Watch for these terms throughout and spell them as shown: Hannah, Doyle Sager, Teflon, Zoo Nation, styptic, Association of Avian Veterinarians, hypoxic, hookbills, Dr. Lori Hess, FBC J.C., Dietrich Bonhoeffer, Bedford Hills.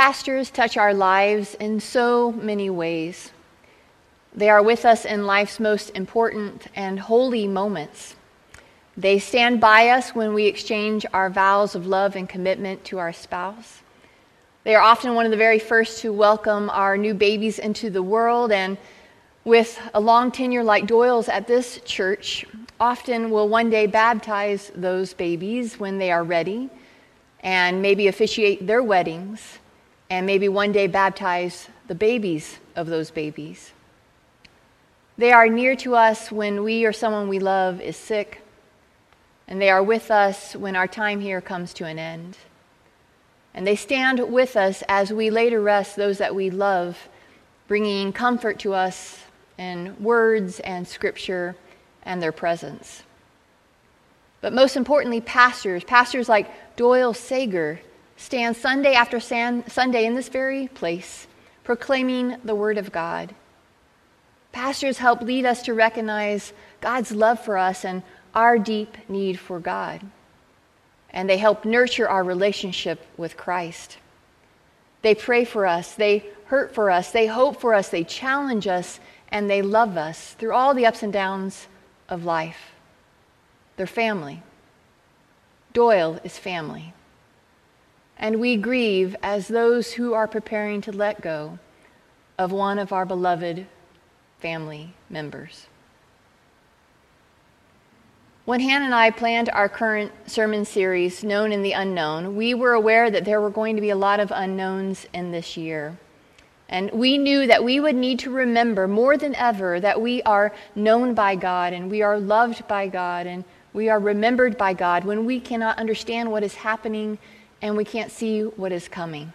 pastors touch our lives in so many ways. They are with us in life's most important and holy moments. They stand by us when we exchange our vows of love and commitment to our spouse. They are often one of the very first to welcome our new babies into the world, and with a long tenure like Doyle's at this church, often will one day baptize those babies when they are ready, and maybe officiate their weddings, and maybe one day baptize the babies of those babies. They are near to us when we or someone we love is sick, and they are with us when our time here comes to an end. And they stand with us as we lay to rest those that we love, bringing comfort to us in words and scripture and their presence. But most importantly, pastors like Doyle Sager stand Sunday after Sunday in this very place, proclaiming the Word of God. Pastors help lead us to recognize God's love for us and our deep need for God, and they help nurture our relationship with Christ. They pray for us, they hurt for us, they hope for us, they challenge us, and they love us through all the ups and downs of life. They're family. Doyle is family. And we grieve as those who are preparing to let go of one of our beloved family members. When Hannah and I planned our current sermon series, Known in the Unknown, we were aware that there were going to be a lot of unknowns in this year. And we knew that we would need to remember more than ever that we are known by God, and we are loved by God, and we are remembered by God when we cannot understand what is happening and we can't see what is coming.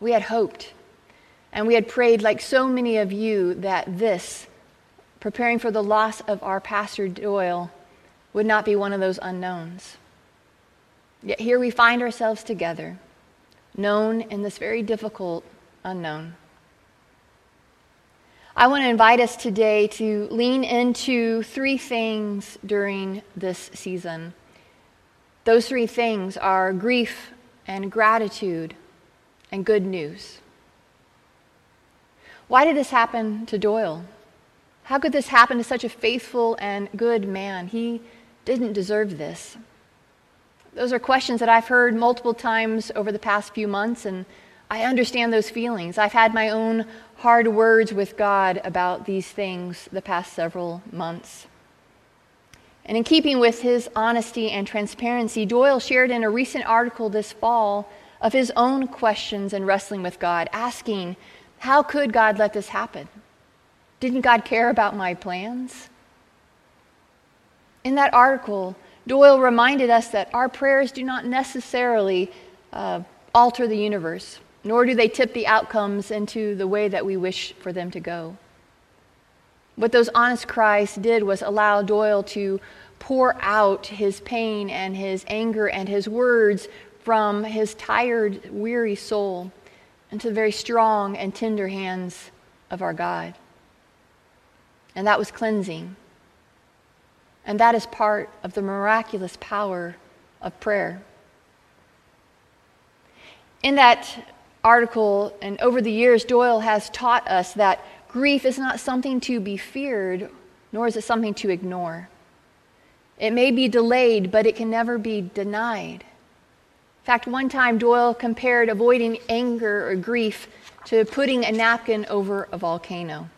We had hoped, and we had prayed, like so many of you, that this, preparing for the loss of our pastor Doyle, would not be one of those unknowns. Yet here we find ourselves together, known in this very difficult unknown. I want to invite us today to lean into three things during this season. Those three things are grief and gratitude and good news. Why did this happen to Doyle? How could this happen to such a faithful and good man? He didn't deserve this. Those are questions that I've heard multiple times over the past few months, and I understand those feelings. I've had my own hard words with God about these things the past several months. And in keeping with his honesty and transparency, Doyle shared in a recent article this fall of his own questions and wrestling with God, asking, how could God let this happen? Didn't God care about my plans? In that article, Doyle reminded us that our prayers do not necessarily alter the universe, nor do they tip the outcomes into the way that we wish for them to go. What those honest cries did was allow Doyle to pour out his pain and his anger and his words from his tired, weary soul into the very strong and tender hands of our God. And that was cleansing. And that is part of the miraculous power of prayer. In that article, and over the years, Doyle has taught us that grief is not something to be feared, nor is it something to ignore. It may be delayed, but it can never be denied. In fact, one time Doyle compared avoiding anger or grief to putting a napkin over a volcano.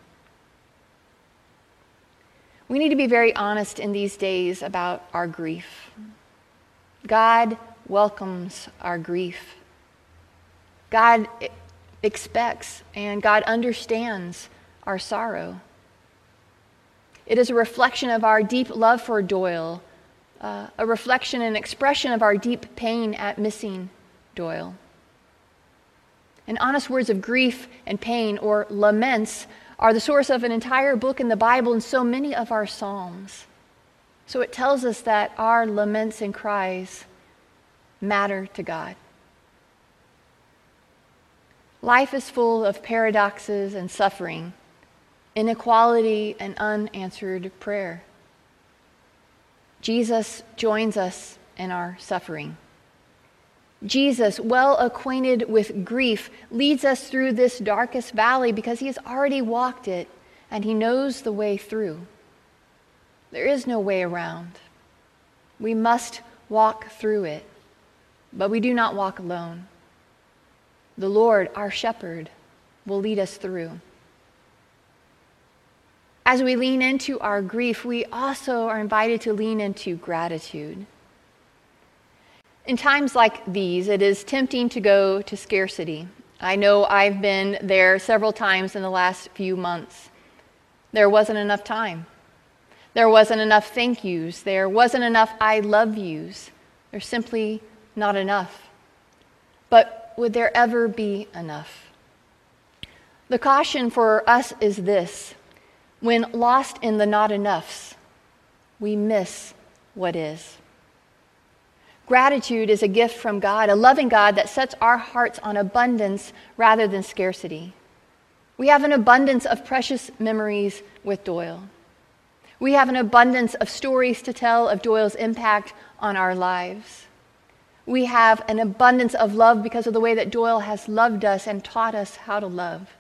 We need to be very honest in these days about our grief. God welcomes our grief. God expects and God understands our sorrow. It is a reflection of our deep love for Doyle, a reflection and expression of our deep pain at missing Doyle. And honest words of grief and pain, or laments, are the source of an entire book in the Bible and so many of our Psalms. So it tells us that our laments and cries matter to God. Life is full of paradoxes and suffering, inequality and unanswered prayer. Jesus joins us in our suffering. Jesus, well acquainted with grief, leads us through this darkest valley because he has already walked it and he knows the way through. There is no way around. We must walk through it, but we do not walk alone. The Lord, our shepherd, will lead us through. As we lean into our grief, we also are invited to lean into gratitude. In times like these, it is tempting to go to scarcity. I know I've been there several times in the last few months. There wasn't enough time. There wasn't enough thank yous. There wasn't enough I love yous. There's simply not enough. But would there ever be enough? The caution for us is this: when lost in the not enoughs, we miss what is. Gratitude is a gift from God, a loving God that sets our hearts on abundance rather than scarcity. We have an abundance of precious memories with Doyle. We have an abundance of stories to tell of Doyle's impact on our lives. We have an abundance of love because of the way that Doyle has loved us and taught us how to love.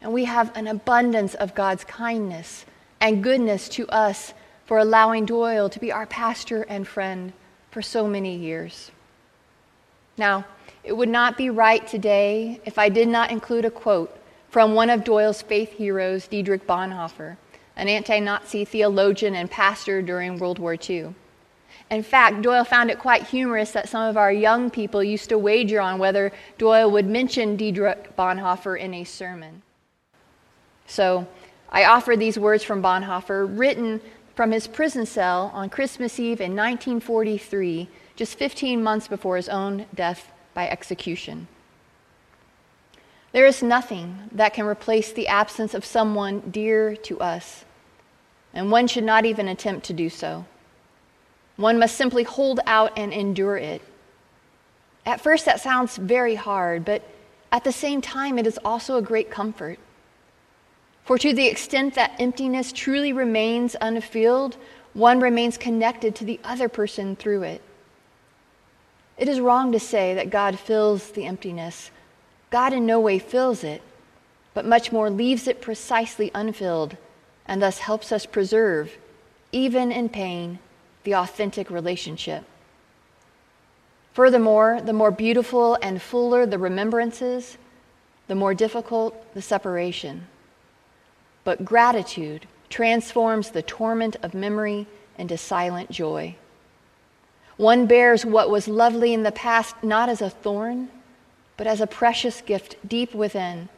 And we have an abundance of God's kindness and goodness to us for allowing Doyle to be our pastor and friend for so many years. Now, it would not be right today if I did not include a quote from one of Doyle's faith heroes, Dietrich Bonhoeffer, an anti-Nazi theologian and pastor during World War II. In fact, Doyle found it quite humorous that some of our young people used to wager on whether Doyle would mention Dietrich Bonhoeffer in a sermon. So I offer these words from Bonhoeffer, written from his prison cell on Christmas Eve in 1943, just 15 months before his own death by execution. There is nothing that can replace the absence of someone dear to us, and one should not even attempt to do so. One must simply hold out and endure it. At first, that sounds very hard, but at the same time, it is also a great comfort. For to the extent that emptiness truly remains unfilled, one remains connected to the other person through it. It is wrong to say that God fills the emptiness. God in no way fills it, but much more leaves it precisely unfilled and thus helps us preserve, even in pain, the authentic relationship. Furthermore, the more beautiful and fuller the remembrances, the more difficult the separation. But gratitude transforms the torment of memory into silent joy. One bears what was lovely in the past not as a thorn, but as a precious gift deep within,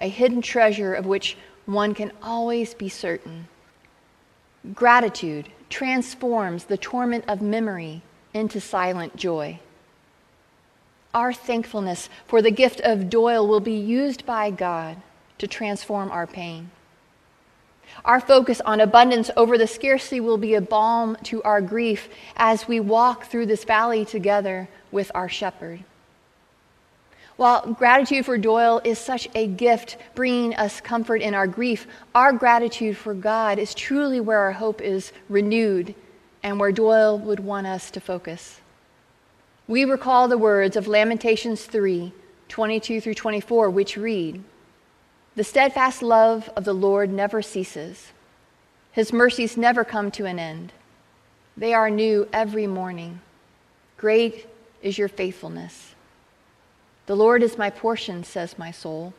a hidden treasure of which one can always be certain. Gratitude transforms the torment of memory into silent joy. Our thankfulness for the gift of Doyle will be used by God to transform our pain. Our focus on abundance over the scarcity will be a balm to our grief as we walk through this valley together with our shepherd. While gratitude for Doyle is such a gift, bringing us comfort in our grief, our gratitude for God is truly where our hope is renewed and where Doyle would want us to focus. We recall the words of Lamentations 3:22-24, which read, "The steadfast love of the Lord never ceases. His mercies never come to an end. They are new every morning. Great is your faithfulness. The Lord is my portion, says my soul.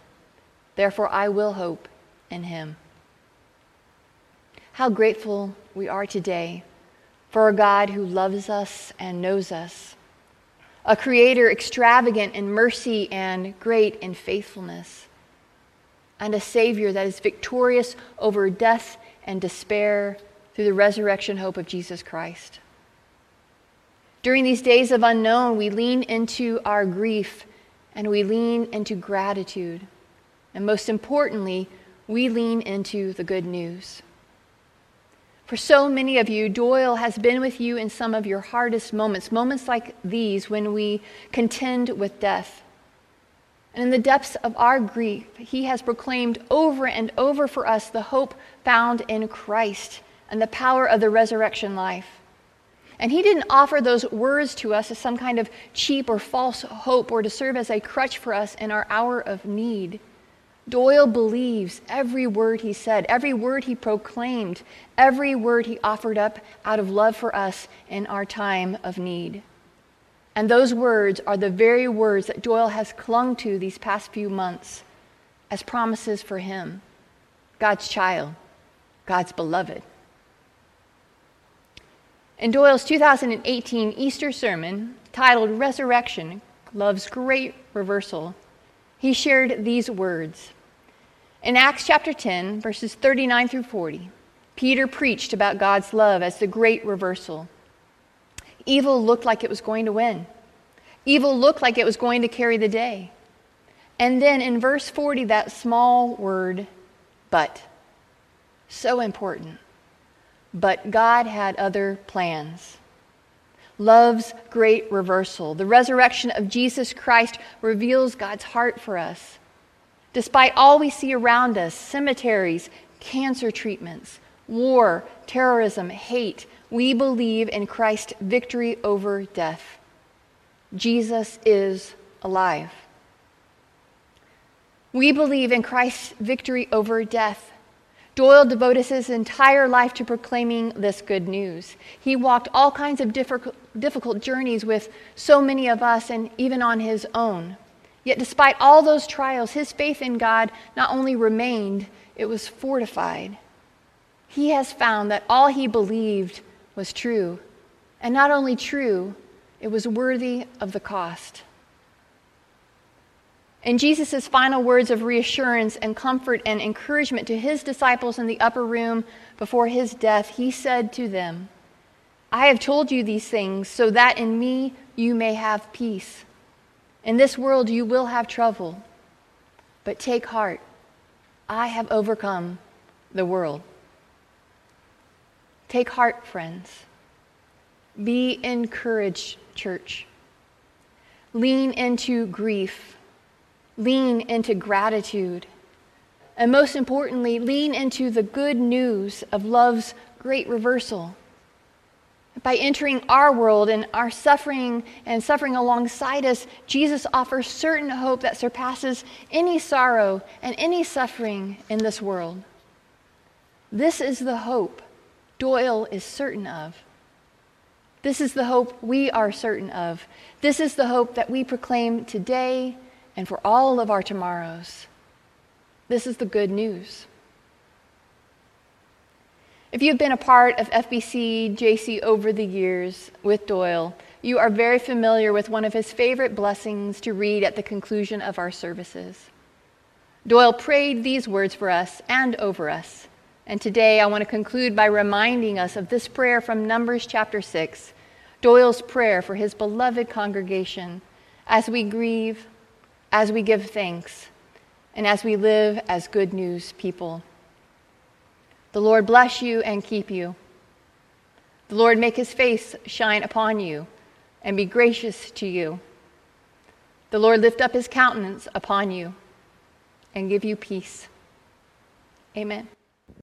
Therefore I will hope in him." How grateful we are today for a God who loves us and knows us, a creator extravagant in mercy and great in faithfulness, and a Savior that is victorious over death and despair through the resurrection hope of Jesus Christ. During these days of unknown, we lean into our grief and we lean into gratitude. And most importantly, we lean into the good news. For so many of you, Doyle has been with you in some of your hardest moments, moments like these when we contend with death. And in the depths of our grief, he has proclaimed over and over for us the hope found in Christ and the power of the resurrection life. And he didn't offer those words to us as some kind of cheap or false hope or to serve as a crutch for us in our hour of need. Doyle believes every word he said, every word he proclaimed, every word he offered up out of love for us in our time of need. And those words are the very words that Doyle has clung to these past few months as promises for him, God's child, God's beloved. In Doyle's 2018 Easter sermon, titled Resurrection, Love's Great Reversal, he shared these words. In Acts chapter 10, verses 39 through 40, Peter preached about God's love as the great reversal. Evil looked like it was going to win. Evil looked like it was going to carry the day. And then in verse 40, that small word, but. So important. But God had other plans. Love's great reversal. The resurrection of Jesus Christ reveals God's heart for us. Despite all we see around us, cemeteries, cancer treatments, war, terrorism, hate, we believe in Christ's victory over death. Jesus is alive. We believe in Christ's victory over death. Doyle devoted his entire life to proclaiming this good news. He walked all kinds of difficult journeys with so many of us and even on his own. Yet despite all those trials, his faith in God not only remained, it was fortified. He has found that all he believed was true. And not only true, it was worthy of the cost. In Jesus' final words of reassurance and comfort and encouragement to his disciples in the upper room before his death, he said to them, I have told you these things so that in me you may have peace. In this world you will have trouble, but take heart, I have overcome the world. Take heart, friends. Be encouraged, church. Lean into grief. Lean into gratitude, and most importantly, lean into the good news of love's great reversal. By entering our world and our suffering and suffering alongside us, Jesus offers certain hope that surpasses any sorrow and any suffering in this world. This is the hope Doyle is certain of. This is the hope we are certain of. This is the hope that we proclaim today and for all of our tomorrows. This is the good news. If you've been a part of FBC J.C. over the years with Doyle, you are very familiar with one of his favorite blessings to read at the conclusion of our services. Doyle prayed these words for us and over us. And today I want to conclude by reminding us of this prayer from Numbers chapter 6, Doyle's prayer for his beloved congregation as we grieve, as we give thanks, and as we live as good news people. The Lord bless you and keep you. The Lord make his face shine upon you and be gracious to you. The Lord lift up his countenance upon you and give you peace. Amen.